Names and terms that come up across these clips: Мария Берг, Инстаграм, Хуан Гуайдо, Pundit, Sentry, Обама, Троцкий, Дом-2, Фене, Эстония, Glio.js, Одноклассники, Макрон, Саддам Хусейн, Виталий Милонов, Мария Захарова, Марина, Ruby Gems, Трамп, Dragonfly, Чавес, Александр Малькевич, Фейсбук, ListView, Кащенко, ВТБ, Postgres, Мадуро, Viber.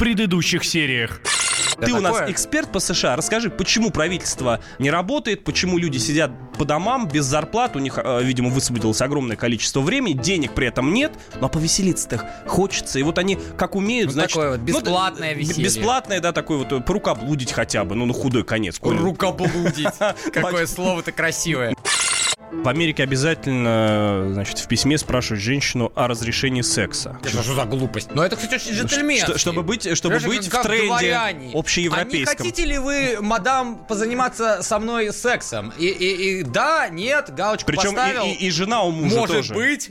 предыдущих сериях. Ты у нас эксперт по США. Расскажи, почему правительство не работает, почему люди сидят по домам без зарплат, у них, видимо, высвободилось огромное количество времени, денег при этом нет, но повеселиться-то их хочется. И вот они как умеют, вот значит... Такое вот бесплатное веселье. Бесплатное, да, такое вот порукоблудить хотя бы, ну, на худой конец. Рукоблудить. Какое слово-то красивое. В Америке обязательно, значит, в письме спрашивают женщину о разрешении секса. Это что за глупость? Но это, кстати, очень джентльменский. Чтобы быть в тренде дворяне. Общеевропейском. А не хотите ли вы, мадам, позаниматься со мной сексом? И да, нет, галочку причем поставил. Причем и жена у мужа может тоже. Может быть.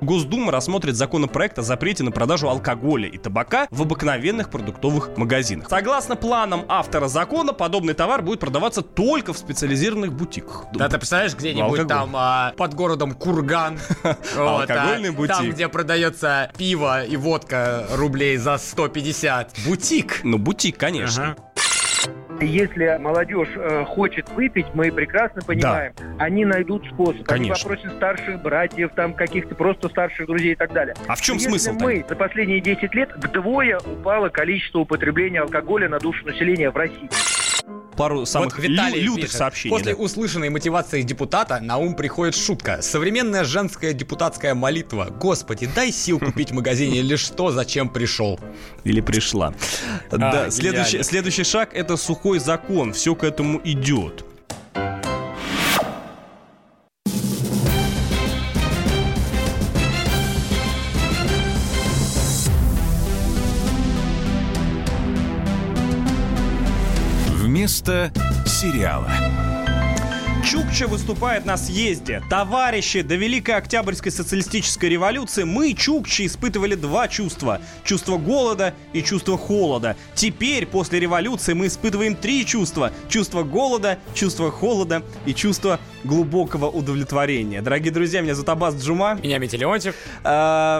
Госдума рассмотрит законопроект о запрете на продажу алкоголя и табака в обыкновенных продуктовых магазинах. Согласно планам автора закона, подобный товар будет продаваться только в специализированных бутиках. Да, ты представляешь, где-нибудь там под городом Курган, алкогольный бутик, там, где продается пиво и водка рублей за 150. Бутик? Ну, бутик, конечно. Если молодежь хочет выпить, мы прекрасно понимаем, да. Они найдут способ. Конечно. Они попросят старших братьев, там каких-то просто старших друзей и так далее. А в чем смысл? Мы за последние 10 лет вдвое упало количество употребления алкоголя на душу населения в России. Пару самых вот лютых сообщений. После услышанной мотивации депутата на ум приходит шутка. Современная женская депутатская молитва. Господи, дай сил купить в магазине или что, зачем пришел. Или пришла. Да, следующий шаг — это сухой закон. Все к этому идет. Место сериала. Чукча выступает на съезде. Товарищи, до Великой Октябрьской социалистической революции мы, чукчи, испытывали два чувства. Чувство голода и чувство холода. Теперь, после революции, мы испытываем три чувства. Чувство голода, чувство холода и чувство глубокого удовлетворения. Дорогие друзья, меня зовут Аббас Джума. Меня Митя Леонтьев.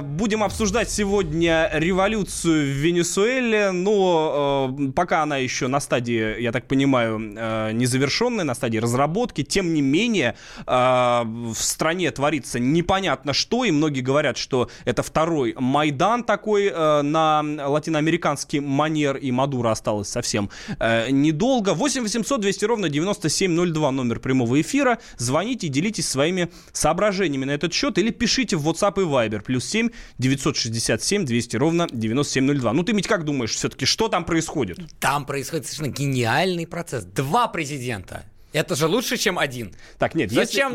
Будем обсуждать сегодня революцию в Венесуэле, но пока она еще на стадии, я так понимаю, незавершенной, на стадии разработки. Тем не менее, в стране творится непонятно что, и многие говорят, что это второй Майдан такой на латиноамериканский манер, и Мадуро осталось совсем недолго. 8-800-200-97-02, номер прямого эфира. Звоните и делитесь своими соображениями на этот счет, или пишите в WhatsApp и Viber, +7 967 200 97-02. Ну ты, Мить, как думаешь, все-таки, что там происходит? Там происходит совершенно гениальный процесс. Два президента. Это же лучше, чем один. Так, нет, Зачем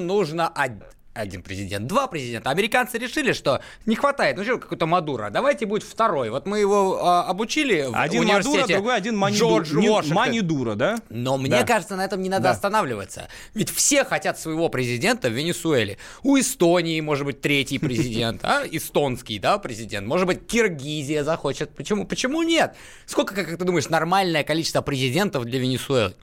нужно один президент? Два президента. Американцы решили, что не хватает, ну что, какой-то Мадуро. Давайте будет второй. Вот мы его обучили в университете. Один Мадуро, другой один Манидуро, да? Но мне кажется, на этом не надо останавливаться. Ведь все хотят своего президента в Венесуэле. У Эстонии, может быть, третий президент. Эстонский, да, президент. Может быть, Киргизия захочет. Почему нет? Сколько, как ты думаешь, нормальное количество президентов для Венесуэлы?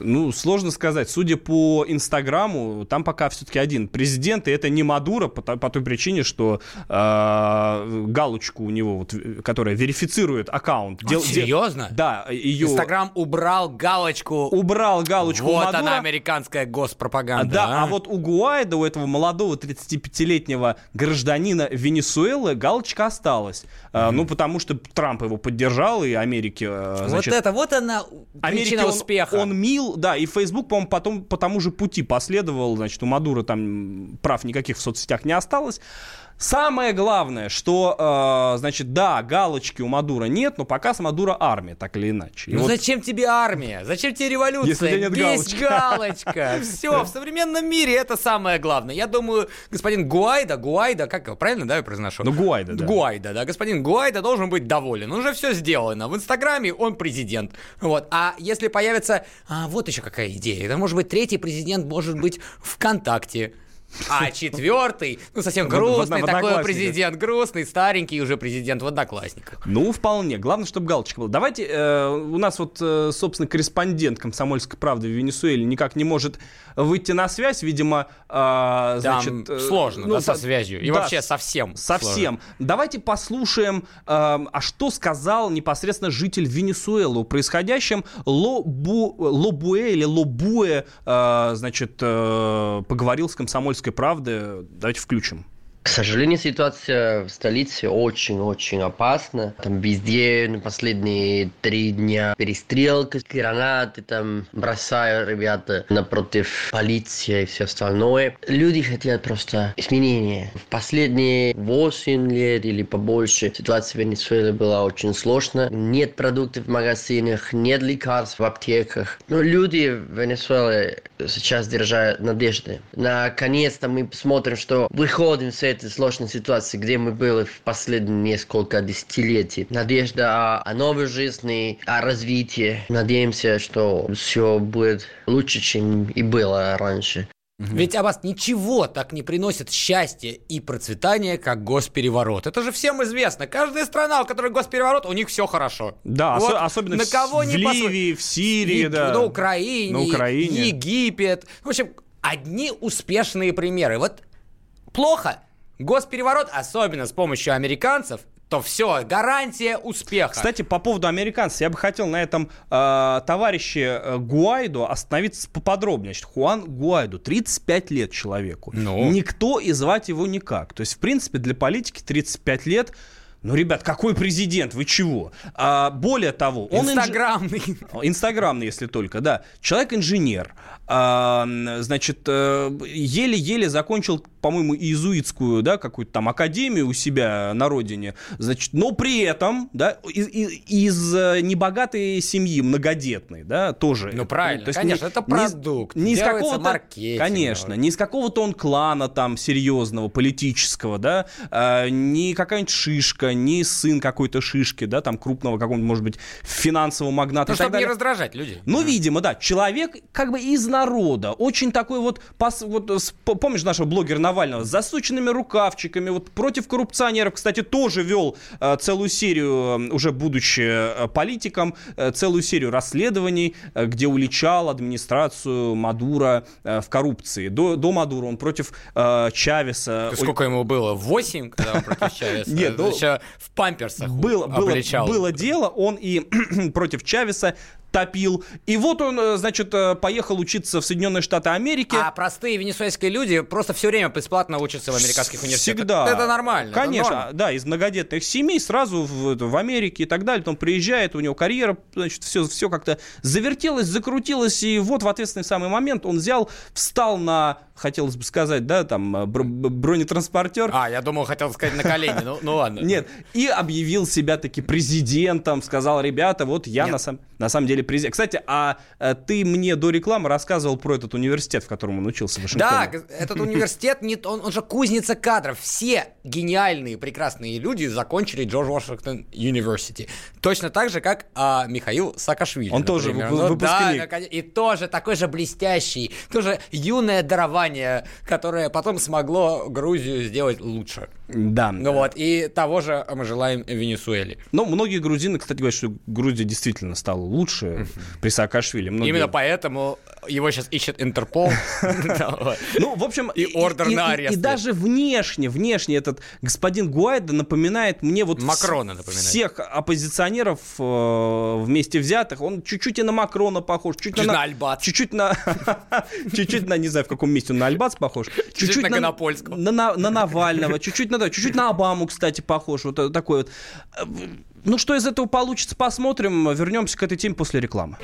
Ну, сложно сказать. Судя по Инстаграму, там пока все-таки один президент. И это не Мадуро по той причине, что галочку у него, вот, которая верифицирует аккаунт. Серьезно? Да. Инстаграм убрал галочку. Убрал галочку вот Мадуро. Вот она, американская госпропаганда. Да, а вот у Гуайдо, у этого молодого 35-летнего гражданина Венесуэлы, галочка осталась. Ну, потому что Трамп его поддержал, и Америке... значит, вот она причина успеха. Он мил, да, и Facebook, по-моему, потом по тому же пути последовал. Значит, у Мадуро там... прав никаких в соцсетях не осталось. Самое главное, что, значит, да, галочки у Мадуро нет, но пока с Мадуро армия, так или иначе. И ну вот... зачем тебе армия? Зачем тебе революция? Если нет галочки. Есть галочка. Все, в современном мире это самое главное. Я думаю, господин Гуайдо, как его, правильно, да, я произношу? Ну, Гуайдо, да. Гуайдо, да, господин Гуайдо должен быть доволен. Уже все сделано. В Инстаграме он президент. Вот. А если появится... вот еще какая идея. Это может быть третий президент, может быть ВКонтакте. А четвертый, ну совсем грустный такой президент, грустный, старенький уже президент в одноклассниках. Ну вполне, главное, чтобы галочка была. Давайте, у нас вот, собственно, корреспондент «Комсомольской правды» в Венесуэле никак не может выйти на связь, видимо, значит... сложно, ну, да, со связью, и да, вообще совсем. Совсем. Сложно. Давайте послушаем, а что сказал непосредственно житель Венесуэлы о происходящем. Лобуэ, значит, поговорил с «Комсомольской правды». Давайте включим. К сожалению, ситуация в столице очень-очень опасна. Там везде на последние 3 дня перестрелка, гранаты там бросают ребята напротив полиции и все остальное. Люди хотят просто изменения. В последние 8 лет или побольше ситуация в Венесуэле была очень сложная. Нет продуктов в магазинах, нет лекарств в аптеках. Но люди в Венесуэле сейчас держат надежды. Наконец-то мы посмотрим, что выходим с этой сложной ситуации, где мы были в последние несколько десятилетий. Надежда о новой жизни, о развитии. Надеемся, что все будет лучше, чем и было раньше. Ведь, Аббас, ничего так не приносит счастья и процветания, как госпереворот. Это же всем известно. Каждая страна, у которой госпереворот, у них все хорошо. Да, вот. Особенно на кого в Ливии, в Сирии, да. на Украине, Египет. В общем, одни успешные примеры. Вот плохо. Госпереворот, особенно с помощью американцев, то все, гарантия успеха. Кстати, по поводу американцев, я бы хотел на этом товарище Гуайдо остановиться поподробнее. Значит, Хуан Гуайдо, 35 лет человеку. Ну. Никто и звать его никак. То есть, в принципе, для политики 35 лет... Ну, ребят, какой президент? Вы чего? А, более того... Он инстаграмный, если только, да. Человек-инженер. Еле-еле закончил, по-моему, иезуитскую, да, какую-то там академию у себя на родине. Значит, но при этом, да, из небогатой семьи, многодетной, да, тоже. Ну, правильно, ну, конечно, это продукт. Не из какого-то, конечно, не из какого-то он клана там серьезного, политического, да, не какая-нибудь шишка, не сын какой-то шишки, да, там крупного какого-нибудь, может быть, финансового магната. Ну, чтобы не раздражать людей. Ну, видимо, да, человек как бы из народа, очень такой помнишь нашего блогера Навального, с засученными рукавчиками, вот против коррупционеров, кстати, тоже вел целую серию, уже будучи политиком, целую серию расследований, где уличал администрацию Мадуро в коррупции. До Мадуро он против Чавеса. Сколько ему было? 8, когда он против Чавеса? Нет, еще в памперсах обличал. Было дело, он и против Чавеса топил. И вот он, значит, поехал учиться в Соединенные Штаты Америки. А простые венесуэльские люди просто все время бесплатно учатся в американских университетах. Всегда. Это нормально. Конечно, это да, из многодетных семей сразу в Америке и так далее. Он приезжает, у него карьера, значит, все как-то завертелось, закрутилось, и вот в ответственный самый момент он взял, встал на, хотелось бы сказать, да, там, бронетранспортер. А, я думал, хотел сказать на колени, ну ладно. Нет, и объявил себя таки президентом, сказал, ребята, вот я на самом деле президент. Кстати, а ты мне до рекламы рассказывал про этот университет, в котором он учился в Вашингтоне. Да, этот университет, он же кузница кадров. Все гениальные, прекрасные люди закончили Джордж Вашингтон Юниверсити. Точно так же, как Михаил Саакашвили. Он тоже выпускник. Да, и тоже такой же блестящий, тоже юное дарование, которое потом смогло Грузию сделать лучше. Да. Ну вот, и того же мы желаем Венесуэле. Но многие грузины, кстати, говорят, что Грузия действительно стала лучше при Саакашвили. Именно поэтому его сейчас ищет Интерпол. Ну, в общем, и ордер на арест. И даже внешне этот господин Гуайдо напоминает мне вот всех оппозиционеров вместе взятых. Он чуть-чуть и на Макрона похож. Чуть-чуть на Альбац. Чуть-чуть на, не знаю, в каком месте он на Альбац похож. Чуть-чуть на Гонопольского. На Навального. Чуть-чуть на Обаму, кстати, похож. Вот такой вот. Ну, что из этого получится, посмотрим. Вернемся к этой теме после рекламы.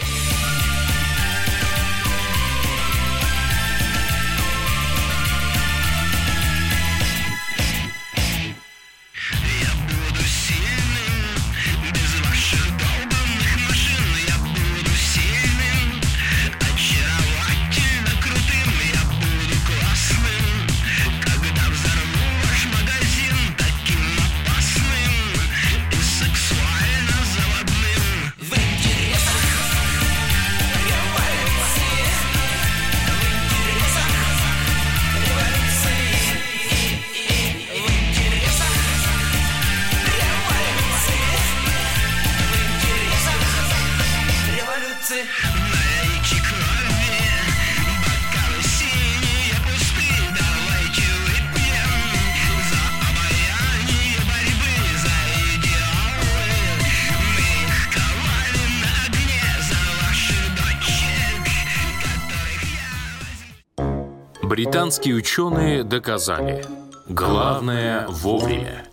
Британские ученые доказали, Главное вовремя.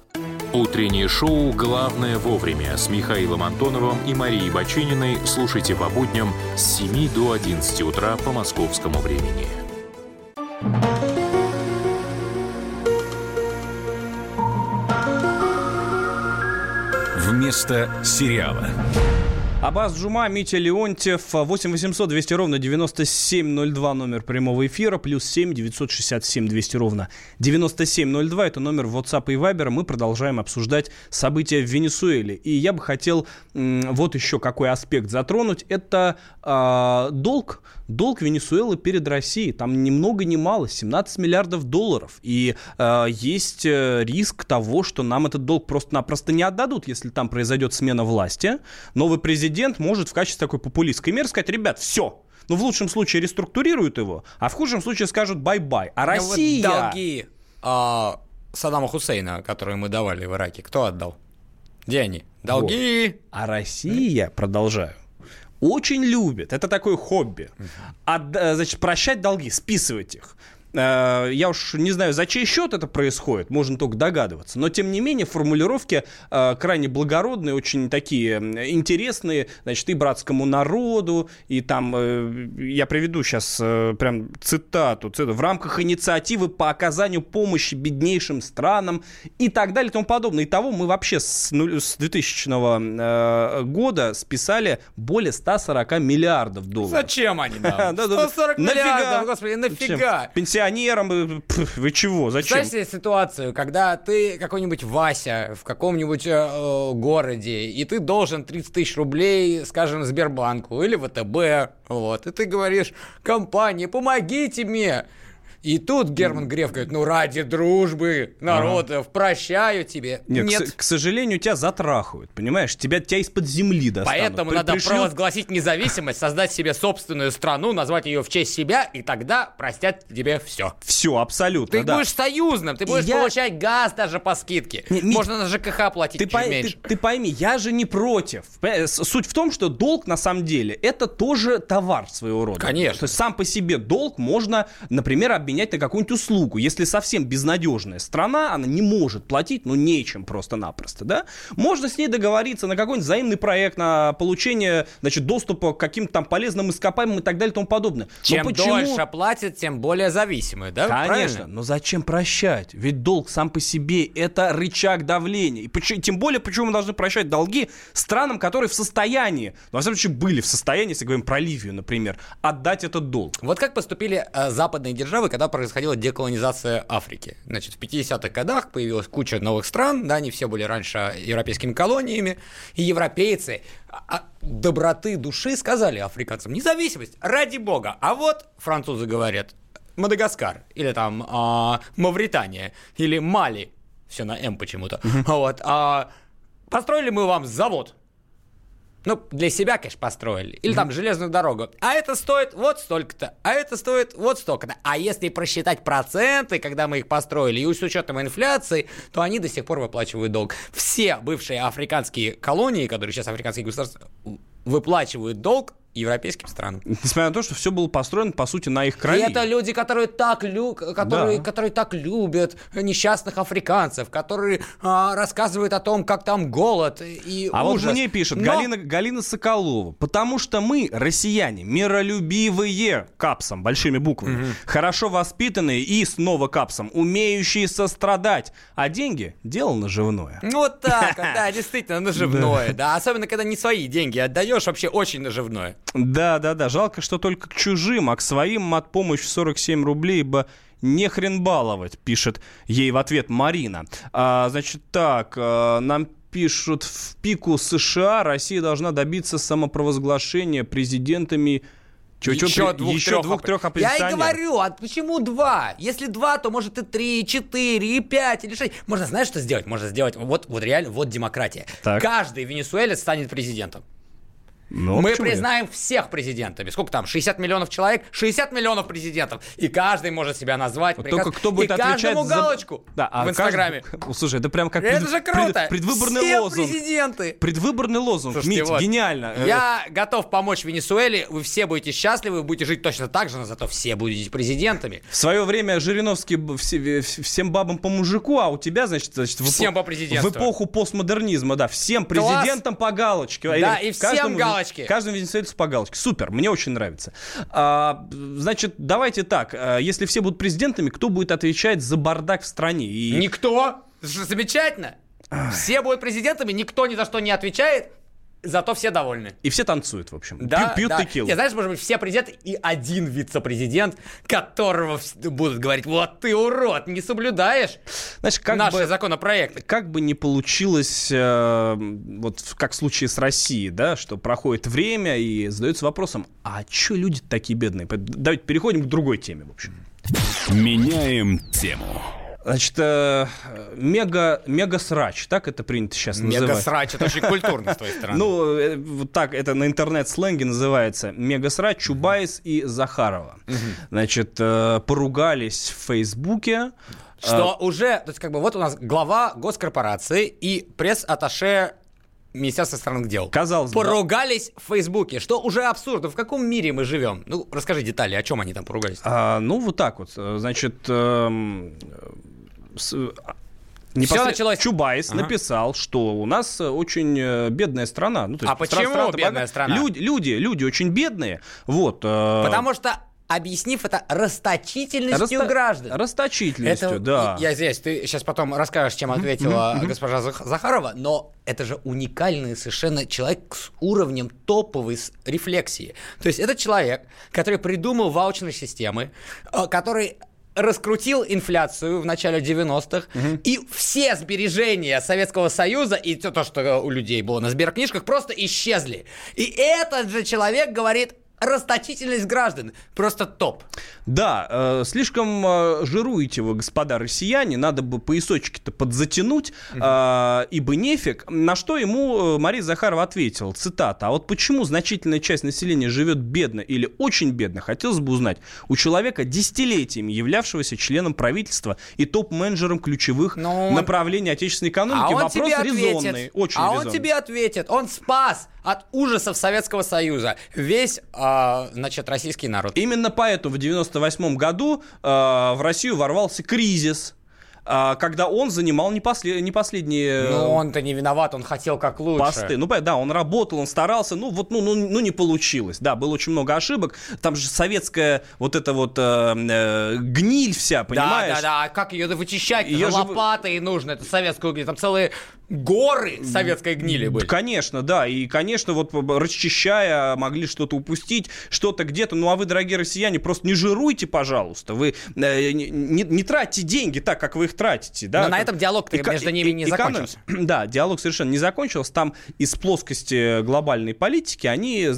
Утреннее шоу «Главное вовремя» с Михаилом Антоновым и Марией Бачининой слушайте по будням с 7 до 11 утра по московскому времени. Вместо сериала. Аббас Джума, Митя Леонтьев, 8 800 200 ровно 9702, номер прямого эфира, плюс 7 967 200 ровно 9702, это номер WhatsApp и Viber. Мы продолжаем обсуждать события в Венесуэле. И я бы хотел вот еще какой аспект затронуть. Это долг. Долг Венесуэлы перед Россией. Там ни много ни мало, 17 миллиардов долларов. И есть риск того, что нам этот долг просто-напросто не отдадут, если там произойдет смена власти. Новый президент может в качестве такой популистской меры сказать: ребят, все. Ну, в лучшем случае реструктурируют его, а в худшем случае скажут бай-бай. А Россия... Ну, вот долги Саддама Хусейна, которые мы давали в Ираке, кто отдал? Где они? Долги! Вот. А Россия, продолжаю, очень любит, это такое хобби, значит, прощать долги, списывать их. Я уж не знаю, за чей счет это происходит, можно только догадываться. Но, тем не менее, формулировки крайне благородные, очень такие интересные, значит, и братскому народу, и там, я приведу сейчас прям цитату, в рамках инициативы по оказанию помощи беднейшим странам и так далее и тому подобное. Итого мы вообще с 2000 года списали более 140 миллиардов долларов. Зачем они нам? 140 миллиардов, господи, нафига? Пенсионеры. Вы чего? Зачем? Представьте ситуацию, когда ты какой-нибудь Вася в каком-нибудь городе, и ты должен 30 тысяч рублей, скажем, Сбербанку или ВТБ, вот, и ты говоришь: компания, помогите мне. И тут Герман Греф говорит: ну, ради дружбы народов, прощаю тебе. Нет. К сожалению, тебя затрахают, понимаешь? Тебя из-под земли достанут. Поэтому надо провозгласить независимость, создать себе собственную страну, назвать ее в честь себя, и тогда простят тебе все. Все, абсолютно, ты будешь союзным, ты будешь получать газ даже по скидке. Можно на ЖКХ платить чуть меньше. Ты пойми, я же не против. Суть в том, что долг, на самом деле, это тоже товар своего рода. Конечно. То есть сам по себе долг можно, например, обменять на какую-нибудь услугу. Если совсем безнадежная страна, она не может платить, ну, нечем просто-напросто, да? Можно с ней договориться на какой-нибудь взаимный проект, на получение, значит, доступа к каким-то там полезным ископаемым и так далее и тому подобное. Чем дольше платят, тем более зависимые, да? Конечно, правильно? Но зачем прощать? Ведь долг сам по себе – это рычаг давления. И тем более, почему мы должны прощать долги странам, которые в состоянии, ну, во всяком случае, были в состоянии, если говорим про Ливию, например, отдать этот долг. Вот как поступили западные державы, когда происходила деколонизация Африки. Значит, в 50-х годах появилась куча новых стран, да, они все были раньше европейскими колониями, и европейцы доброты души сказали африканцам: независимость, ради бога. А вот французы говорят: Мадагаскар, или там Мавритания, или Мали, все на М почему-то, вот, построили мы вам завод. Ну, для себя, конечно, построили. Или там железную дорогу. А это стоит вот столько-то. А это стоит вот столько-то. А если просчитать проценты, когда мы их построили, и с учетом инфляции, то они до сих пор выплачивают долг. Все бывшие африканские колонии, которые сейчас африканские государства, выплачивают долг европейским странам. Несмотря на то, что все было построено, по сути, на их крови. И это люди, которые которые так любят несчастных африканцев, которые рассказывают о том, как там голод и ужас. Вот мне пишет Галина Соколова: потому что мы, россияне, миролюбивые, капсом, большими буквами, хорошо воспитанные и, снова капсом, умеющие сострадать, а деньги – дело наживное. Ну, вот так, да, действительно, наживное. Да, особенно, когда не свои деньги отдаешь, вообще очень наживное. Да. Жалко, что только к чужим, а к своим матпомощь в 47 рублей, ибо не хрен баловать, пишет ей в ответ Марина. Значит так, нам пишут: в пику США Россия должна добиться самопровозглашения президентами еще двух-трех оппозиционеров. Я и говорю, а почему два? Если два, то может и три, и четыре, и пять, или шесть. Можно, знаешь, что сделать? Можно сделать, вот реально, вот демократия. Так. Каждый венесуэлец станет президентом. Но мы признаем всех президентами. Сколько там? 60 миллионов человек? 60 миллионов президентов. И каждый может себя назвать. Вот только кто будет отвечать каждому за... галочку в Инстаграме. Слушай, это прям как предвыборный все лозунг. Президенты. Предвыборный лозунг. Слушайте, Мить, вот, гениально. Я готов помочь Венесуэле. Вы все будете счастливы, вы будете жить точно так же, но зато все будете президентами. В свое время Жириновский всем бабам по мужику, а у тебя, значит всем по президентству. В эпоху постмодернизма, да, всем президентам по галочке. Да, и всем галочкам. Каждому венесуэльцу по галочке. Супер, мне очень нравится. Значит, давайте так. Если все будут президентами, кто будет отвечать за бардак в стране? И... Никто. Замечательно. Все будут президентами, никто ни за что не отвечает. Зато все довольны. И все танцуют, в общем. Да, пьют текилу. Знаешь, может быть, все президенты и один вице-президент, которого будут говорить: вот ты урод, не соблюдаешь наши законопроекты. Как бы не получилось, вот как в случае с Россией, да, что проходит время и задаются вопросом, а чё люди такие бедные? Давайте переходим к другой теме, в общем. Меняем тему. Значит, мега-срач, так это принято сейчас называть? Мега-срач, это очень культурно с твоей стороны. Ну, вот так это на интернет-сленге называется. Мега-срач, Чубайс и Захарова. Значит, поругались в Фейсбуке. Что уже, то есть как бы вот у нас глава госкорпорации и пресс-атташе Министерства иностранных дел. Казалось бы. Поругались в Фейсбуке, что уже абсурдно. В каком мире мы живем? Ну, расскажи детали, о чем они там поругались? Ну, вот так вот. Значит... Чубайс написал, что у нас очень бедная страна. Ну, то есть почему бедная страна? Люди очень бедные. Вот. Потому что, объяснив это расточительностью граждан. Расточительностью, это, да. Я здесь, ты сейчас потом расскажешь, чем ответила госпожа Захарова, но это же уникальный совершенно человек с уровнем топовой рефлексии. То есть это человек, который придумал ваучерные системы, который... раскрутил инфляцию в начале 90-х, и все сбережения Советского Союза и все то, что у людей было на сберкнижках, просто исчезли. И этот же человек говорит: расточительность граждан. Просто топ. Да, слишком жируете вы, господа россияне, надо бы поясочки-то подзатянуть, ибо нефиг. На что ему Мария Захарова ответила, цитата: «А вот почему значительная часть населения живет бедно или очень бедно, хотелось бы узнать у человека, десятилетиями являвшегося членом правительства и топ-менеджером ключевых направлений отечественной экономики». А вопрос резонный, очень резонный. Он тебе ответит, он спас от ужасов Советского Союза весь российский народ. Именно поэтому в 1998 году в Россию ворвался кризис, когда он занимал не последние... Ну, он-то не виноват, он хотел как лучше. Посты. Ну, да, он работал, он старался, не получилось. Да, было очень много ошибок. Там же советская гниль вся, понимаешь? Да, как ее вычищать? Лопатой нужно, это советскую гниль. Там целые горы советской гнили были. Конечно, да, и, конечно, расчищая, могли что-то упустить, что-то где-то. Ну, а вы, дорогие россияне, просто не жируйте, пожалуйста. Вы не тратьте деньги так, как вы их тратите. Да? Но на этом диалог между ними не закончился. Да, диалог совершенно не закончился. Там из плоскости глобальной политики они,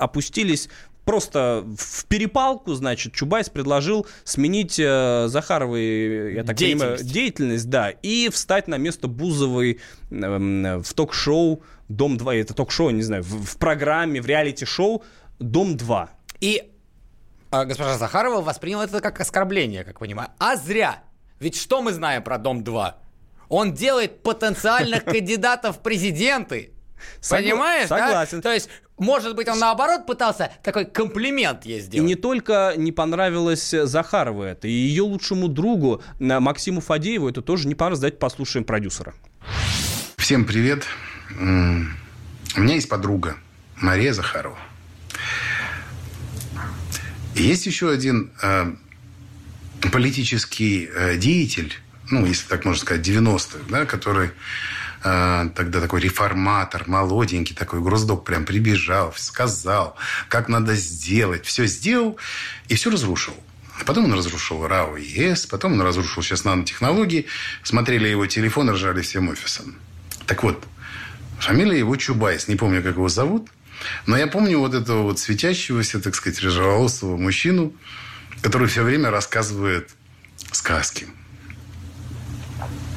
опустились просто в перепалку. Значит, Чубайс предложил сменить Захаровой, я так понимаю, деятельность, да, и встать на место Бузовой в ток-шоу «Дом-2». Это ток-шоу, не знаю, в программе, в реалити-шоу «Дом-2». И госпожа Захарова восприняла это как оскорбление, как понимаю. А зря. Ведь что мы знаем про Дом-2? Он делает потенциальных кандидатов в президенты. Понимаешь, согласен. Да? То есть, может быть, он наоборот пытался такой комплимент ей сделать. И не только не понравилось Захарову это, и ее лучшему другу Максиму Фадееву это тоже не понравилось. Давайте послушаем продюсера. Всем привет. У меня есть подруга Мария Захарова. И есть еще один... политический деятель, если так можно сказать, 90-х, да, который тогда такой реформатор, молоденький такой груздок, прям прибежал, сказал, как надо сделать, все сделал и все разрушил. Потом он разрушил РАО и ЕС, потом он разрушил сейчас нанотехнологии, смотрели его телефон, ржали всем офисом. Так вот, фамилия его Чубайс, не помню, как его зовут, но я помню этого светящегося, так сказать, рыжеволосого мужчину, который все время рассказывает сказки.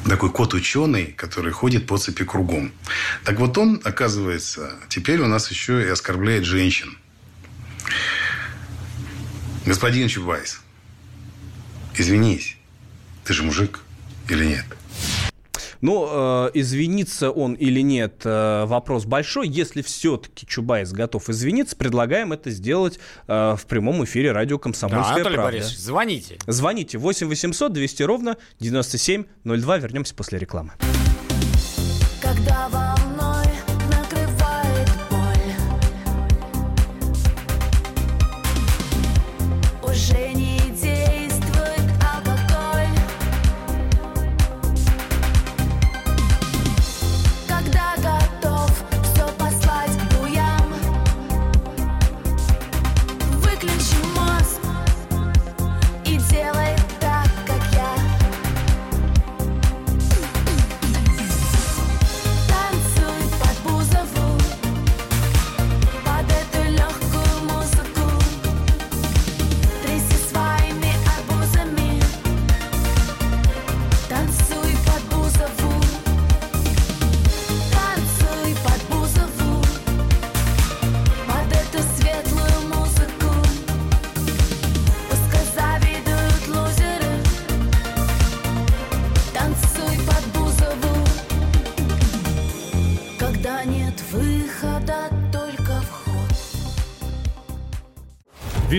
такой кот-ученый, который ходит по цепи кругом. Так вот он, оказывается, теперь у нас еще и оскорбляет женщин. Господин Чубайс, извинись, ты же мужик или нет? Ну, извиниться он или нет, вопрос большой. Если все-таки Чубайс готов извиниться, предлагаем это сделать в прямом эфире радио «Комсомольская правда». Анатолий Борисович, звоните. Звоните. 8 800 200 ровно 9702. Вернемся после рекламы. Когда волной накрывает боль, уже не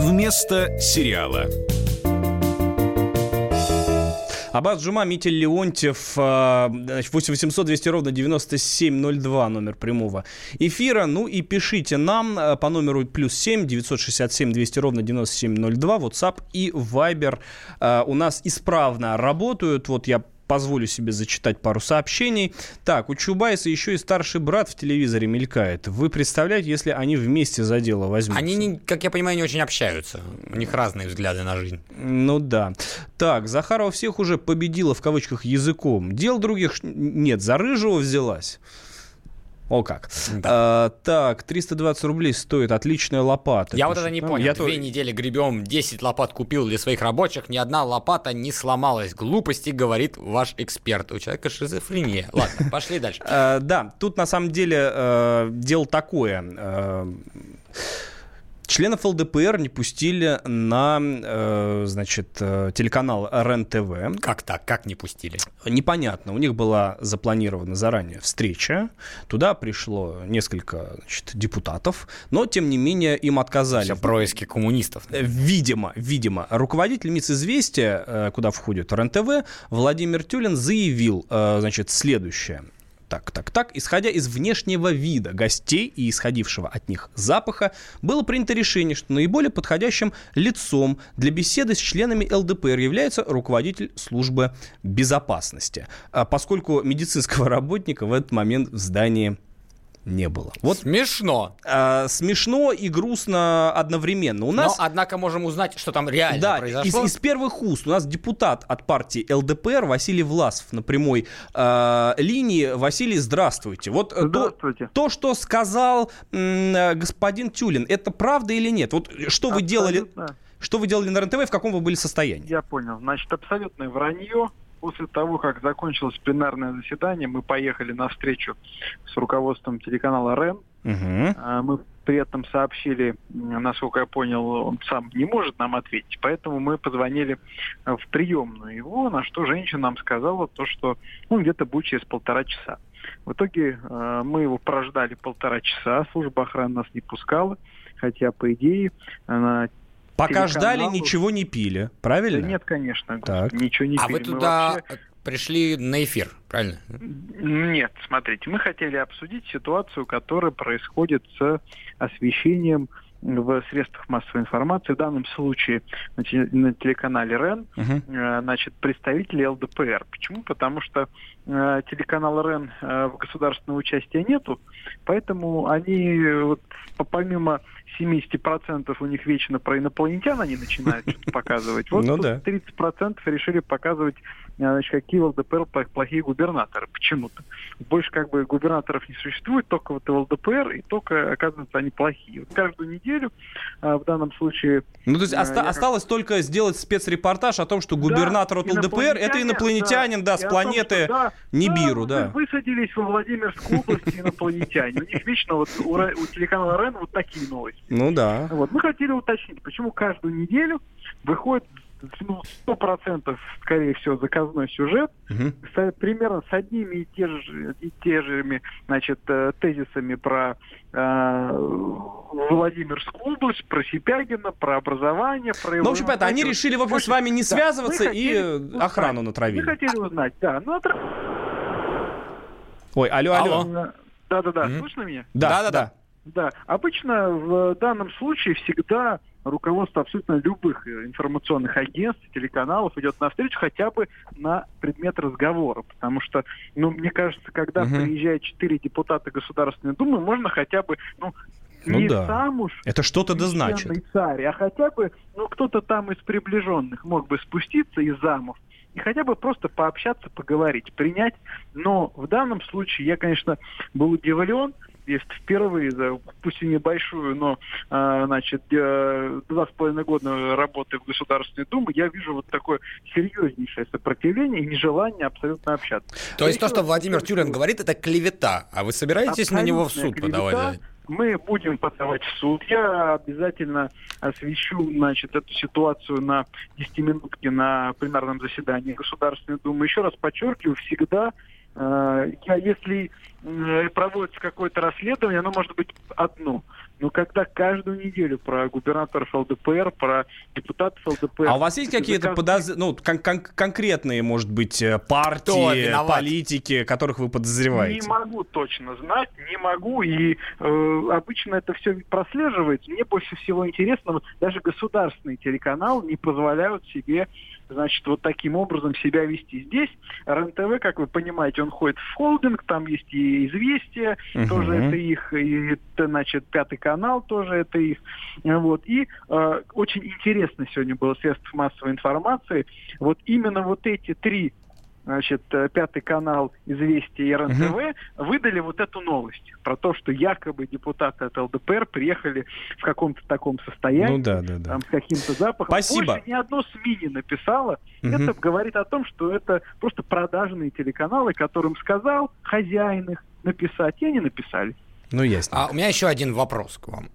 Вместо сериала. Аббас Джума, Митя Леонтьев, 8800 200 ровно 9702, номер прямого эфира. Ну и пишите нам по номеру +7 967 200 ровно 9702, WhatsApp и Viber у нас исправно работают. Вот я позволю себе зачитать пару сообщений. Так, у Чубайса еще и старший брат в телевизоре мелькает. Вы представляете, если они вместе за дело возьмутся? Они, как я понимаю, не очень общаются. У них разные взгляды на жизнь. Ну да. Так, Захарова всех уже победила, в кавычках, языком. Дел других нет. За рыжего взялась. О как. Да. Так, 320 рублей стоит отличная лопата. Я вот это не понял. Две недели гребем, 10 лопат купил для своих рабочих, ни одна лопата не сломалась. Глупости, говорит ваш эксперт. У человека шизофрения. Ладно, пошли дальше. Да, тут на самом деле дело такое. Членов ЛДПР не пустили на, телеканал РЕН-ТВ. Как так? Как не пустили? Непонятно. У них была запланирована заранее встреча. Туда пришло несколько депутатов, но, тем не менее, им отказали. Все происки коммунистов. Видимо. Руководитель МИС «Известия», куда входит РЕН-ТВ, Владимир Тюлин заявил, следующее. Так. Исходя из внешнего вида гостей и исходившего от них запаха, было принято решение, что наиболее подходящим лицом для беседы с членами ЛДПР является руководитель службы безопасности, поскольку медицинского работника в этот момент в здании не было. Вот. Смешно. Смешно и грустно одновременно. У нас, но, однако, можем узнать, что там реально произошло. Из первых уст у нас депутат от партии ЛДПР Василий Власов на прямой линии. Василий, здравствуйте. Вот здравствуйте. То, что сказал господин Тюлин, это правда или нет? Вот что вы делали, на РЕН-ТВ, в каком вы были состоянии? Я понял. Значит, абсолютное вранье. После того, как закончилось пленарное заседание, мы поехали на встречу с руководством телеканала РЕН. Угу. Мы при этом сообщили, насколько я понял, он сам не может нам ответить, поэтому мы позвонили в приемную его, на что женщина нам сказала то, что где-то будет через полтора часа. В итоге мы его прождали полтора часа, служба охраны нас не пускала, хотя, по идее, пока ждали, ничего не пили, правильно? Нет, конечно, так. Ничего не пили. А вы туда пришли на эфир, правильно? Нет, смотрите, мы хотели обсудить ситуацию, которая происходит с освещением в средствах массовой информации, в данном случае на телеканале РЕН, значит, представители ЛДПР. Почему? Потому что телеканала РЕН в государственного участия нету, поэтому они вот, помимо 70% у них вечно про инопланетян они начинают что-то показывать. Вот 30% решили показывать, значит, какие ЛДПР плохие губернаторы. Почему-то. Больше как бы губернаторов не существует, только вот ЛДПР, и только, оказывается, они плохие. Вот каждую неделю в данном случае... Ну, то есть осталось только сделать спецрепортаж о том, что губернатор от ЛДПр — это инопланетянин, да, с планеты Нибиру, да. Высадились во Владимирской области инопланетяне. У них вечно вот у телеканала РЕН вот такие новости. Ну да. Вот. Мы хотели уточнить, почему каждую неделю выходит 100% скорее всего заказной сюжет, примерно с одними и те же значит, тезисами про Владимирскую область, про Сипягина, про образование, про его... Ну, в общем, это они решили, в общем, с вами не связываться и охрану натравили. Мы хотели узнать, да. Ну, ой, алло. Да-да-да, слышно меня? Да-да-да. Да, обычно в данном случае всегда руководство абсолютно любых информационных агентств, телеканалов идет навстречу хотя бы на предмет разговора. Потому что, ну, мне кажется, когда приезжают 4 депутата Государственной Думы, можно хотя бы, сам уж... Это что-то да значит. Царь, а хотя бы, кто-то там из приближенных мог бы спуститься из замов и хотя бы просто пообщаться, поговорить, принять. Но в данном случае я, конечно, был удивлен, если впервые за, пусть и небольшую, но, 2,5 года работы в Государственной Думе, я вижу вот такое серьезнейшее сопротивление и нежелание абсолютно общаться. То есть то, что Владимир Тюлин говорит, это клевета, а вы собираетесь на него в суд подавать? Мы будем подавать в суд. Я обязательно освещу, эту ситуацию на 10-минутке на пленарном заседании Государственной Думы. Еще раз подчеркиваю, всегда... Если проводится какое-то расследование, оно может быть одно. Но когда каждую неделю про губернаторов ЛДПР, про депутатов ЛДПР... А у вас есть какие-то конкретные, может быть, партии, политики, которых вы подозреваете? Не могу точно знать, И обычно это все прослеживается. Мне больше всего интересно, даже государственные телеканалы не позволяют себе... вот таким образом себя вести. Здесь РЕН-ТВ, как вы понимаете, он ходит в холдинг, там есть и «Известия», тоже это их, и, «Пятый канал» тоже это их. Вот. И очень интересно сегодня было средств массовой информации. Вот именно вот эти три, «Пятый канал», «Известия» и РЕН-ТВ выдали вот эту новость про то, что якобы депутаты от ЛДПР приехали в каком-то таком состоянии, там, с каким-то запахом. Спасибо. Больше ни одно СМИ не написало. Это говорит о том, что это просто продажные телеканалы, которым сказал хозяин их написать, и они написали. Ясно. А у меня еще один вопрос к вам.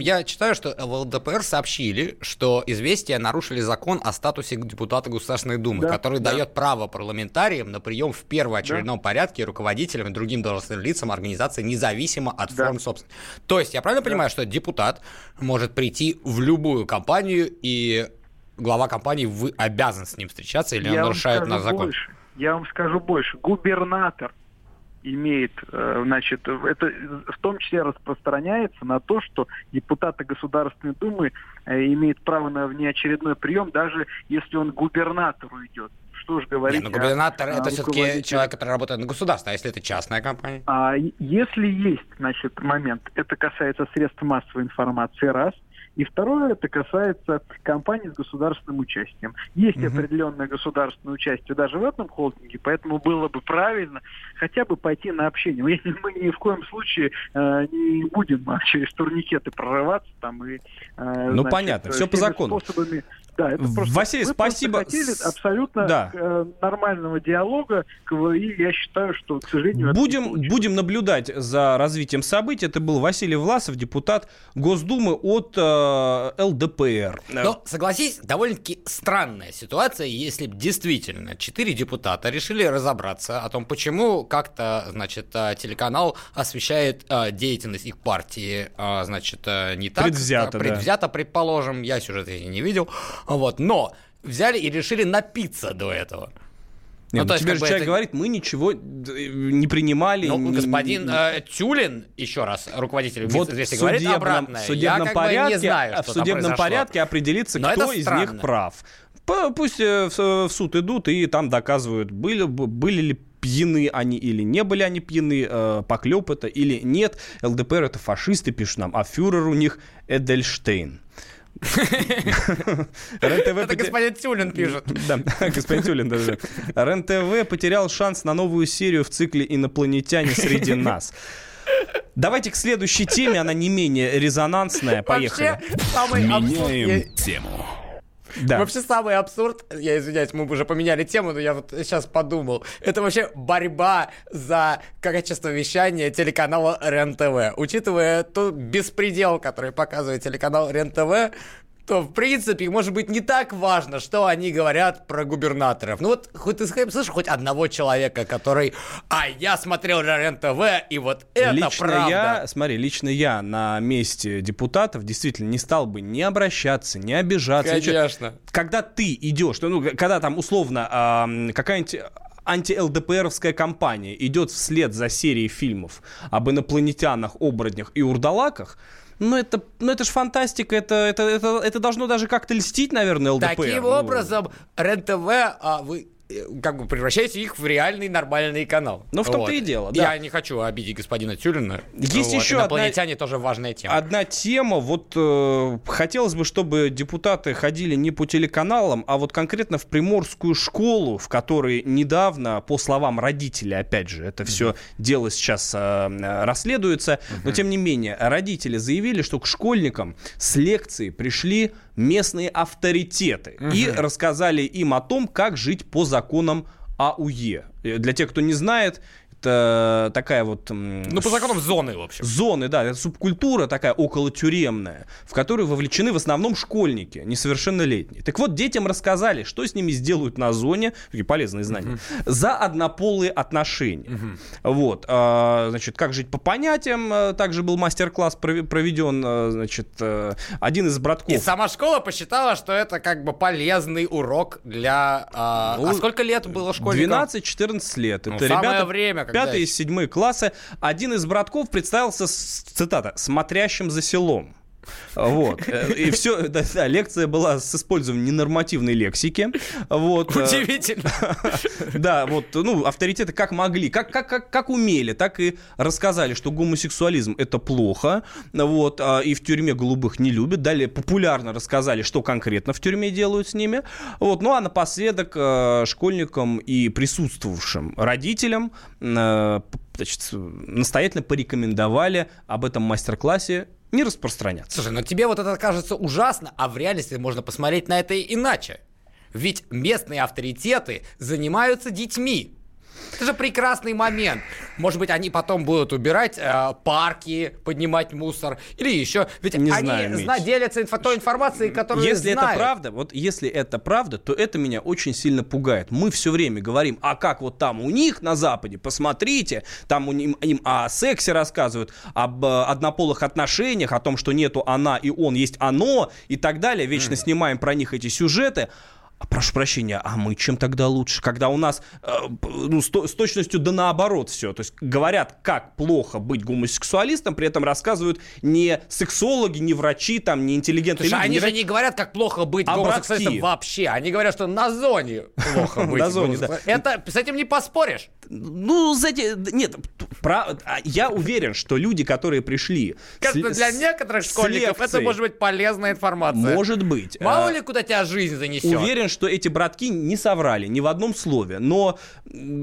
Я читаю, что в ЛДПР сообщили, что «Известия» нарушили закон о статусе депутата Государственной Думы, который дает право парламентариям на прием в первоочередном порядке руководителям и другим должностным лицам организации независимо от форм собственности. То есть я правильно понимаю, что депутат может прийти в любую компанию, и глава компании обязан с ним встречаться, или он нарушает наш закон? Я вам скажу больше. Губернатор имеет, это в том числе распространяется на то, что депутаты Государственной Думы имеют право на внеочередной прием, даже если он к губернатору идет. Что же говорить? Губернатор это все-таки человек, который работает на государство, а если это частная компания? Если есть, момент, это касается средств массовой информации, раз. И второе, это касается компаний с государственным участием. Есть определенное государственное участие даже в этом холдинге, поэтому было бы правильно хотя бы пойти на общение. Мы ни в коем случае не будем через турникеты прорываться там и... понятно, все по закону. Способами... Да, это просто... Василий, мы спасибо. Мы хотели абсолютно нормального диалога, и я считаю, что, к сожалению... Будем наблюдать за развитием событий. Это был Василий Власов, депутат Госдумы от ЛДПР. Но, согласись, довольно-таки странная ситуация, если бы действительно 4 депутата решили разобраться о том, почему как-то, телеканал освещает деятельность их партии, не так. Предвзято, предположим. Я сюжет не видел. Но взяли и решили напиться до этого. Нет, ну, тебе же человек говорит, мы ничего не принимали. Ну, господин Тюлин, еще раз, руководитель вместе говорит обратное. В судебном порядке определится, кто из них прав. Пусть в суд идут и там доказывают, были ли пьяны они или не были они пьяны, поклеп это или нет. ЛДПР это фашисты, пишут нам, а фюрер у них Эдельштейн. Это господин Тюлин пишет. Да, господин Тюлин даже. РЕН-ТВ потерял шанс на новую серию в цикле «Инопланетяне среди нас». Давайте к следующей теме, она не менее резонансная. Поехали. Меняем тему. Да. Вообще самый абсурд, я извиняюсь, мы уже поменяли тему, но я вот сейчас подумал, это вообще борьба за качество вещания телеканала РЕН-ТВ. Учитывая тот беспредел, который показывает телеканал РЕН-ТВ, то, в принципе, может быть, не так важно, что они говорят про губернаторов. Ну вот, хоть ты слышишь хоть одного человека, который, я смотрел РЕН-ТВ, и вот это лично правда. Лично я на месте депутатов действительно не стал бы ни обращаться, ни обижаться. Конечно. Когда ты идешь, когда там, условно, какая-нибудь анти-ЛДПРовская кампания идет вслед за серией фильмов об инопланетянах, оборотнях и урдалаках, это ж фантастика, это должно даже как-то льстить, наверное, ЛДПР. Таким образом, РЕН-ТВ, вы как бы превращаете их в реальный нормальный канал. Ну, в том-то и дело, да. Я не хочу обидеть господина Тюлина. Есть еще инопланетяне тоже важная тема. Одна тема, хотелось бы, чтобы депутаты ходили не по телеканалам, а вот конкретно в приморскую школу, в которой недавно, по словам родителей, опять же, это все дело сейчас расследуется, но тем не менее, родители заявили, что к школьникам с лекции пришли местные авторитеты и рассказали им о том, как жить по законам АУЕ. Для тех, кто не знает, это такая вот... по законам зоны, в общем. Зоны, да. Это субкультура такая околотюремная, в которую вовлечены в основном школьники, несовершеннолетние. Так вот, детям рассказали, что с ними сделают на зоне, такие полезные знания, за однополые отношения. Как жить по понятиям, также был мастер-класс проведен, один из братков. И сама школа посчитала, что это как бы полезный урок для... А сколько лет было школьникам? 12-14 лет. Это самое время, 5-7 классы. Один из братков представился, цитата, «смотрящим за селом». И все, лекция была с использованием ненормативной лексики. Удивительно. Да, авторитеты как могли, как умели, так и рассказали, что гомосексуализм это плохо, и в тюрьме голубых не любят. Далее популярно рассказали, что конкретно в тюрьме делают с ними. Ну а напоследок школьникам и присутствовавшим родителям настоятельно порекомендовали об этом мастер-классе не распространяться. Слушай, но тебе вот это кажется ужасно, а в реальности можно посмотреть на это иначе. Ведь местные авторитеты занимаются детьми. Это же прекрасный момент. Может быть, они потом будут убирать парки, поднимать мусор или еще. Ведь не они делятся той информацией, которую если знают. Если это правда, то это меня очень сильно пугает. Мы все время говорим, как там у них на Западе, посмотрите, там им о сексе рассказывают, об однополых отношениях, о том, что нету она и он, есть оно и так далее. Вечно снимаем про них эти сюжеты. Прошу прощения, мы чем тогда лучше? Когда у нас с точностью да наоборот все. То есть говорят, как плохо быть гомосексуалистом, при этом рассказывают не сексологи, не врачи, там, не интеллигентные люди. Они не говорят, как плохо быть гомосексуалистом вообще. Они говорят, что на зоне плохо быть гомосексуалистом. С этим не поспоришь. Нет, я уверен, что люди, которые пришли... Для некоторых школьников это может быть полезная информация. Может быть. Мало ли, куда тебя жизнь занесет. Уверен, что эти братки не соврали ни в одном слове, но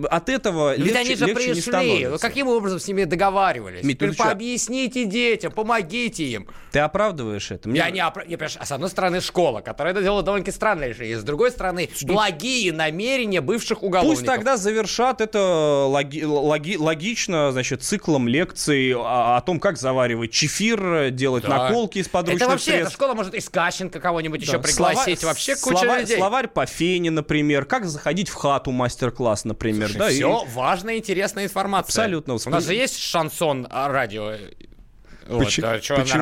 от этого легче не становится. Каким образом с ними договаривались? Объясните детям, помогите им. Ты оправдываешь это? С одной стороны, школа, которая это делала довольно-таки странно, и с другой стороны, благие намерения бывших уголовников. Пусть тогда завершат это логично, циклом лекций о том, как заваривать чефир, делать наколки из подручных средств. Эта школа может из Кащенко кого-нибудь еще пригласить. Вообще куча людей. Словарь по Фене, например, как заходить в хату, мастер-класс, например. Слушай, все важная, интересная информация. Абсолютно. У нас же есть шансон-радио. Почему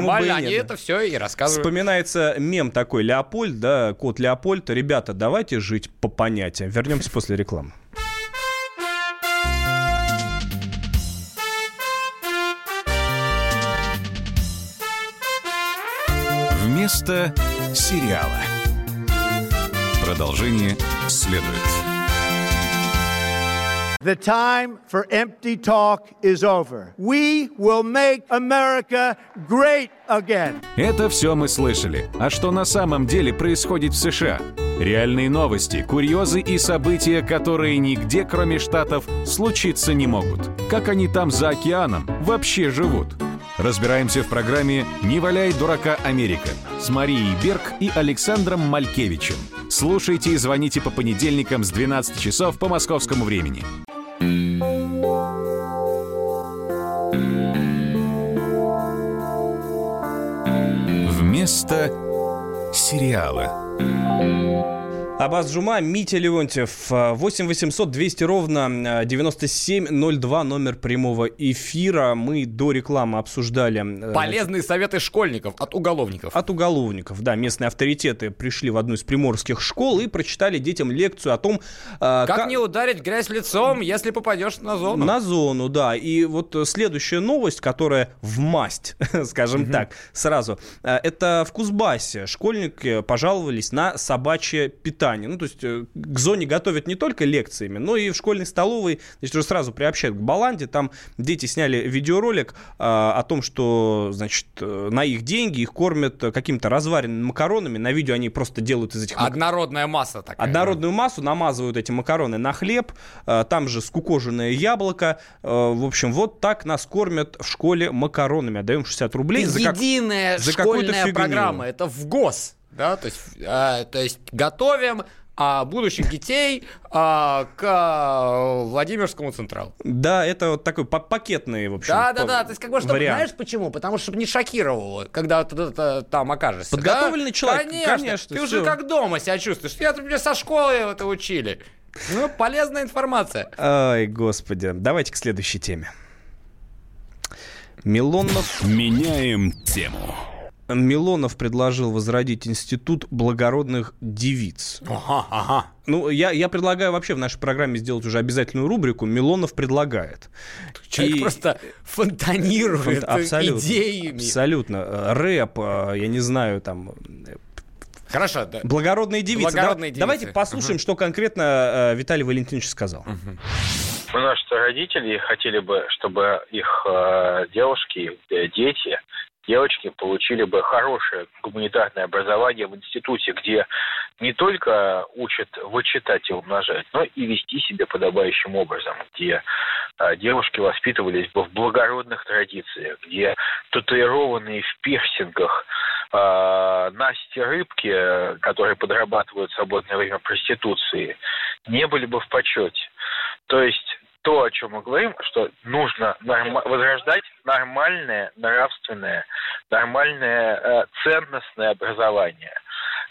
бы и нет? Они это все и рассказывают. Вспоминается мем такой, Леопольд, кот Леопольд. Ребята, давайте жить по понятиям. Вернемся после рекламы. Место сериала. Продолжение следует. The time for empty talk is over. We will make America great again. Это все мы слышали. А что на самом деле происходит в США? Реальные новости, курьезы и события, которые нигде, кроме Штатов, случиться не могут. Как они там за океаном вообще живут? Разбираемся в программе «Не валяй дурака, Америка» с Марией Берг и Александром Малькевичем. Слушайте и звоните по понедельникам с 12 часов по московскому времени. Вместо сериала. Аббас Джума, Митя Леонтьев, 8 800 200 ровно 9702, номер прямого эфира. Мы до рекламы обсуждали... Полезные советы школьников от уголовников. От уголовников, да. Местные авторитеты пришли в одну из приморских школ и прочитали детям лекцию о том... Как не ударить грязь лицом, если попадешь на зону. На зону, да. И вот следующая новость, которая в масть, скажем так, сразу. Это в Кузбассе. Школьники пожаловались на собачье питание. Ну, то есть к зоне готовят не только лекциями, но и в школьной столовой, значит, уже сразу приобщают к баланде. Там дети сняли видеоролик о том, что, значит, на их деньги их кормят какими-то разваренными макаронами. На видео они просто делают из этих... Однородная масса такая. Однородную массу намазывают эти макароны на хлеб. Там же скукоженное яблоко. В общем, вот так нас кормят в школе макаронами. Отдаем 60 рублей за какую-то фигню. Единая школьная программа. Это в ГОС. Да, то есть готовим будущих детей к Владимирскому Централу. Да, это вот такой пакетный, в общем, вариант. Да-да-да, то есть как бы, чтобы, знаешь почему? Потому что чтобы не шокировало, когда ты там окажешься. Подготовленный, да? Человек, конечно. Ты все уже как дома себя чувствуешь. Меня со школы это учили. Ну, полезная информация. Ой, господи. Давайте к следующей теме. Милонов. Меняем тему. Милонов предложил возродить институт благородных девиц. Ага. Ну, я предлагаю вообще в нашей программе сделать уже обязательную рубрику «Милонов предлагает». Человек просто фонтанирует идеями. Абсолютно. Рэп, я не знаю, там... Хорошо, да. Благородные девицы. Благородные девицы. Давайте послушаем, что конкретно Виталий Валентинович сказал. Потому что родители хотели бы, чтобы их девушки, дети... Девочки получили бы хорошее гуманитарное образование в институте, где не только учат вычитать и умножать, но и вести себя подобающим образом, где девушки воспитывались бы в благородных традициях, где татуированные в пирсингах Насти Рыбки, которые подрабатывают в свободное время проституции, не были бы в почете. То есть... То, о чем мы говорим, что нужно возрождать нормальное, нравственное, нормальное ценностное образование,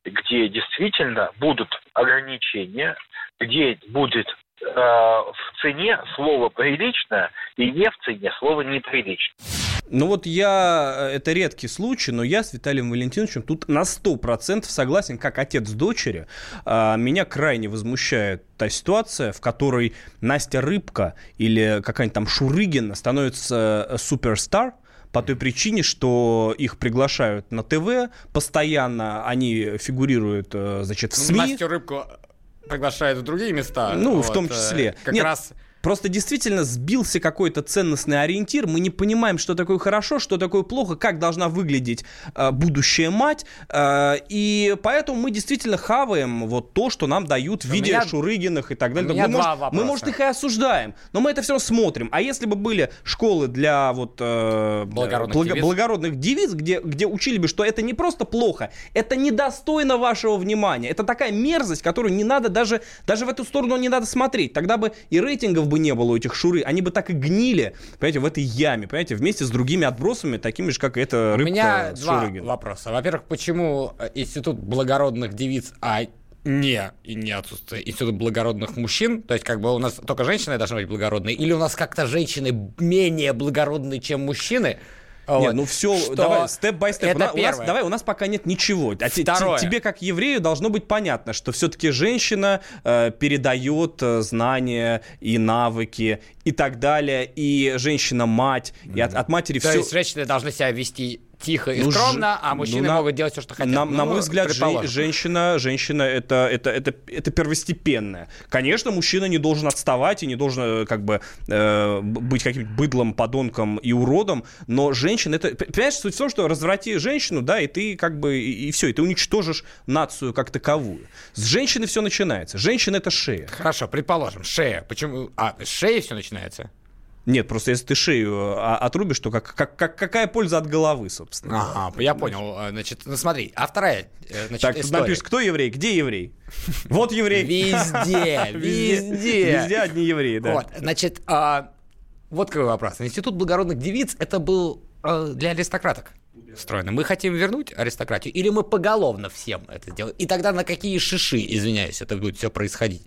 где действительно будут ограничения, где будет в цене слово «прилично» и не в цене слово «неприлично». Ну вот это редкий случай, но я с Виталием Валентиновичем тут на 100% согласен, как отец дочери. Меня крайне возмущает та ситуация, в которой Настя Рыбка или какая-нибудь там Шурыгина становится суперстар, по той причине, что их приглашают на ТВ, постоянно они фигурируют, значит, в СМИ. Настю Рыбку приглашают в другие места. Ну, вот, в том числе. Просто действительно сбился какой-то ценностный ориентир. Мы не понимаем, что такое хорошо, что такое плохо, как должна выглядеть будущая мать. И поэтому мы действительно хаваем вот то, что нам дают в виде Шурыгиных и так далее. Мы, может, их и осуждаем, но мы это все смотрим. А если бы были школы для вот, благородных девиц, где учили бы, что это не просто плохо, это недостойно вашего внимания. Это такая мерзость, которую не надо даже в эту сторону не надо смотреть. Тогда бы и рейтингов бы не было у этих Шуры, они бы так и гнили, понимаете, в этой яме, понимаете, вместе с другими отбросами, такими же, как эта Рыбка. У меня Шурыгин. Два вопроса. Во-первых, почему институт благородных девиц, не отсутствие института благородных мужчин, то есть как бы у нас только женщины должны быть благородные, или у нас как-то женщины менее благородные, чем мужчины? Вот. Нет, ну все, что... давай, степ-бай-степ. У нас пока нет ничего. Второе. Тебе, как еврею, должно быть понятно, что все-таки женщина передает знания и навыки и так далее, и женщина-мать, и от матери все... То есть женщины должны себя вести тихо и скромно, а мужчины могут делать все, что хотят. На мой взгляд, женщина это первостепенное. Конечно, мужчина не должен отставать и не должен как бы быть каким-то быдлом, подонком и уродом, но женщина это... Понимаешь, суть в том, что разврати женщину, да, и ты как бы... И все, и ты уничтожишь нацию как таковую. С женщины все начинается. Женщина — это шея. Хорошо, предположим, шея. Почему? А, с шеи все начинается? Нет, просто если ты шею отрубишь, то какая польза от головы, собственно? Ага, я понял. Значит, ну смотри, а вторая, значит, так, история. Так, напишешь, кто еврей, где еврей? Вот еврей. Везде. Везде одни евреи, да. Вот, значит, вот какой вопрос. Институт благородных девиц — это был для аристократок устроен. Мы хотим вернуть аристократию или мы поголовно всем это сделаем? И тогда на какие шиши, извиняюсь, это будет все происходить?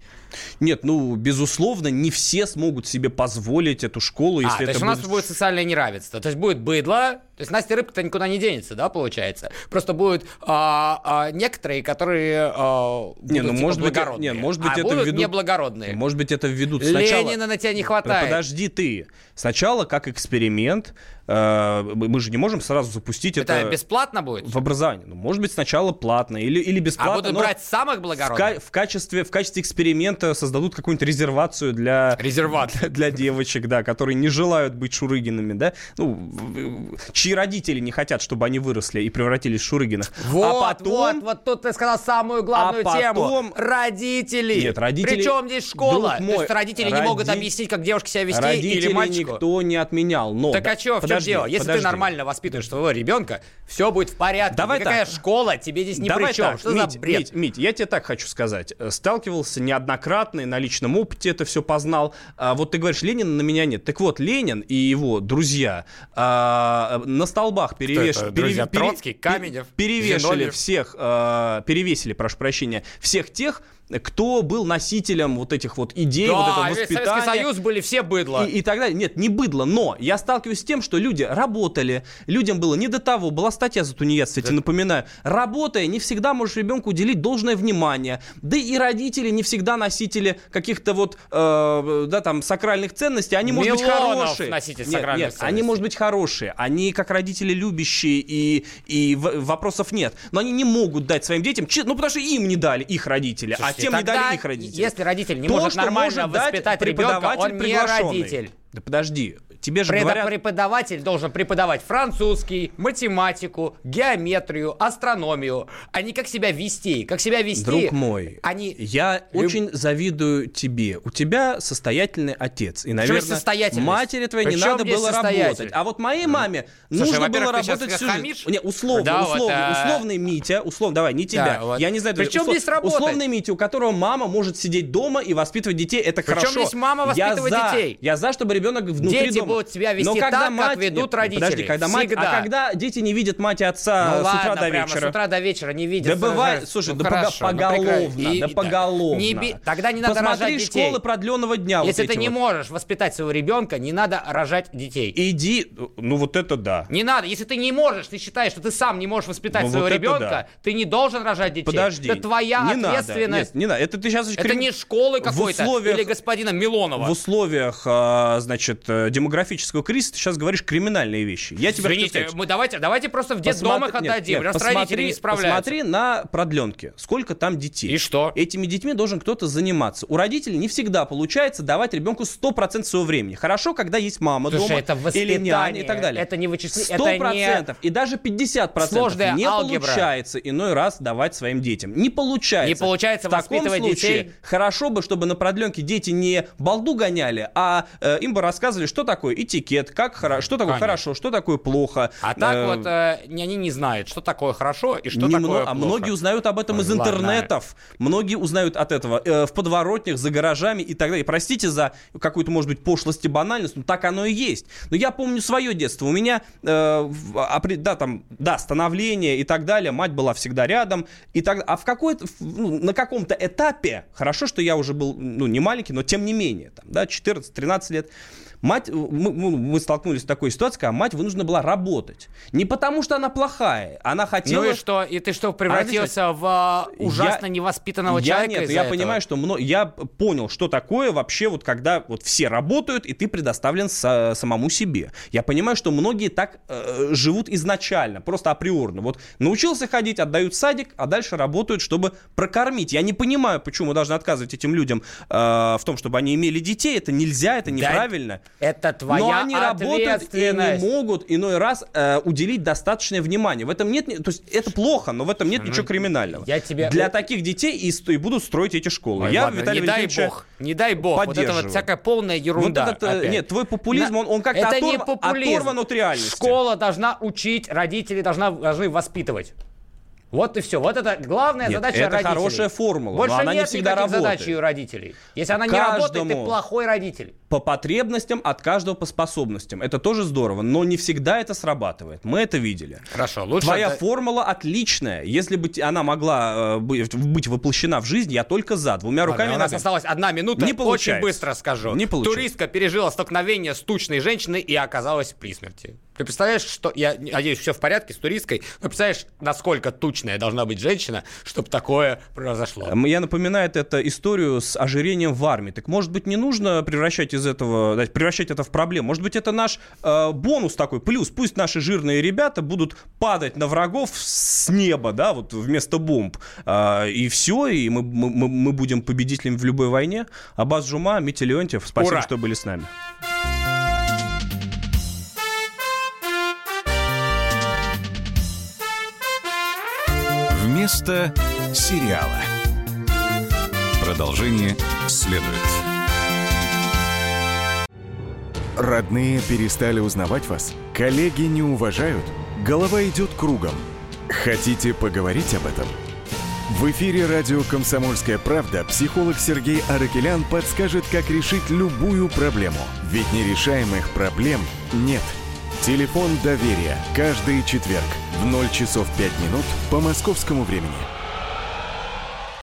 Нет, ну, безусловно, не все смогут себе позволить эту школу, если это то есть будет... у нас будет социальное неравенство. То есть будет быдло, то есть Настя Рыбка-то никуда не денется, да, получается? Просто будут некоторые, которые будут не, ну, типа, может благородные, быть, не, может быть, а это будут введут... неблагородные. Может быть, это введут сначала... Ленина на тебя не хватает. Подожди ты. Сначала, как эксперимент, мы же не можем сразу запустить это бесплатно будет? В образовании. Ну, может быть, сначала платно или бесплатно. А будут брать самых благородных? В качестве эксперимента создадут какую-нибудь резервацию для девочек, да, которые не желают быть Шурыгинами, да? Ну, чьи родители не хотят, чтобы они выросли и превратились в Шурыгиных. Вот, а потом... вот тут ты сказал самую главную тему. Родители. Нет, родители... Причем здесь школа? Друг мой, то есть родители не могут объяснить, как девушке себя вести или мальчику? Никто не отменял, но... Так а что, в чем дело? Если ты нормально воспитываешь своего ребенка, все будет в порядке. Давай никакая так. Школа тебе здесь ни при чем. Что Мить, за бред? Мить, я тебе так хочу сказать. Сталкивался неоднократно и на личном опыте это все познал. Вот ты говоришь, Ленина на меня нет. Так вот, Ленин и его друзья на столбах друзья, Троцкий, Каменев, перевесили всех тех, кто был носителем вот этих вот идей, да, вот этого воспитания. Да, Советский Союз были все быдло. И так далее. Нет, не быдло, но я сталкиваюсь с тем, что люди работали, людям было не до того, была статья за тунеядство, я тебе напоминаю. Работая, не всегда можешь ребенку уделить должное внимание. Да и родители не всегда носители каких-то вот, сакральных ценностей. Они, может быть, хорошие. Они, может быть, хорошие. Они, как родители, любящие, и вопросов нет. Но они не могут дать своим детям, потому что им не дали их родители, тем не дали их родители. Если родитель не может нормально воспитать ребенка, он не родитель. Да подожди, тебе же говорят... Преподаватель должен преподавать французский, математику, геометрию, астрономию, а не как себя вести. Как себя вести... Друг мой, я очень завидую тебе. У тебя состоятельный отец. И, наверное, матери твоей не надо было работать. А вот моей маме нужно было работать всю жизнь. Не, условный Митя, давай, не тебя. Я не знаю, причем здесь работать? Условный Митя, у которого мама может сидеть дома и воспитывать детей, это хорошо. Причем здесь мама воспитывает детей? Я за, чтобы ребенок внутри дома... Дети будут себя вести как ведут родители. Подожди, когда дети не видят мать и отца с утра до вечера? С утра до вечера не видят. Да бывает, слушай, поголовно. Тогда не надо рожать детей. Посмотри школы продленного дня. Если ты не можешь воспитать своего ребенка, не надо рожать детей. Иди, вот это да. Не надо, если ты не можешь, ты считаешь, что ты сам не можешь воспитать своего ребенка, ты не должен рожать детей. Подожди. Это твоя ответственность. Не надо, это ты сейчас... Это не школы какой-то или господина Милонова. В условиях, значит, демографического кризиса, ты сейчас говоришь криминальные вещи. Я тебя хочу сказать. Давайте просто в детдомах отдадим. Раз родители не справляются. Посмотри на продленки. Сколько там детей. И что? Этими детьми должен кто-то заниматься. У родителей не всегда получается давать ребенку 100% своего времени. Хорошо, когда есть мама дома или няня и так далее. Это не вычисление. 100% и даже 50% не получается иной раз давать своим детям. Не получается. Не получается воспитывать детей. В таком случае хорошо бы, чтобы на продленке дети не балду гоняли, а им бы рассказывали, что такое этикет, что такое хорошо, что такое плохо. А так они не знают, что такое хорошо и что такое плохо. А многие узнают об этом из интернетов. Многие узнают от этого в подворотнях, за гаражами и так далее. Простите за какую-то, может быть, пошлость и банальность, но так оно и есть. Но я помню свое детство. У меня становление и так далее. Мать была всегда рядом. И так, а на каком-то этапе, хорошо, что я уже был не маленький, но тем не менее, 14-13 лет, Мать, мы столкнулись с такой ситуацией, когда мать вынуждена была работать. Не потому, что она плохая, она хотела... Ну и что? И ты что, превратился в ужасно невоспитанного человека? Нет, я понимаю, что... Я понял, что такое вообще, вот когда вот все работают, и ты предоставлен самому себе. Я понимаю, что многие так живут изначально, просто априорно. Вот научился ходить, отдают в садик, а дальше работают, чтобы прокормить. Я не понимаю, почему мы должны отказывать этим людям в том, чтобы они имели детей. Это нельзя, это неправильно. Да, это твоя ответственность. Но они работают и не могут иной раз уделить достаточное внимание. В этом нет... То есть это плохо, но в этом нет ничего криминального. Для таких детей и будут строить эти школы. Ой, я, Виталий Валентинович, не дай бог. Вот это вот всякая полная ерунда. Вот это, нет, твой популизм, он как-то оторван от реальности. Школа должна учить, родители должны воспитывать. Вот и все. Вот это главная задача родителей. Это хорошая формула, больше но она не всегда работает. Больше нет никаких задач у родителей. Если она не работает, ты плохой родитель. По потребностям, от каждого по способностям. Это тоже здорово, но не всегда это срабатывает. Мы это видели. Хорошо. Лучше твоя формула отличная. Если бы она могла быть воплощена в жизнь, я только за. Двумя руками. У нас осталась 1 минута. Не получается. Очень быстро скажу. Не получается. Туристка пережила столкновение с тучной женщиной и оказалась при смерти. Ты представляешь, что... Я надеюсь, все в порядке с туристкой. Но представляешь, насколько тучная должна быть женщина, чтобы такое произошло? Я напоминаю эту историю с ожирением в армии. Так, может быть, не нужно превращать это в проблему? Может быть, это наш бонус такой, плюс. Пусть наши жирные ребята будут падать на врагов с неба, да, вот вместо бомб. И все, и мы будем победителями в любой войне. Аббас Джума, Митя Леонтьев, спасибо, что были с нами. Место сериала. Продолжение следует. Родные перестали узнавать вас? Коллеги не уважают? Голова идет кругом? Хотите поговорить об этом? В эфире радио «Комсомольская правда» психолог Сергей Аракелян подскажет, как решить любую проблему. Ведь нерешаемых проблем нет. Телефон доверия. Каждый четверг в 0:05 по московскому времени.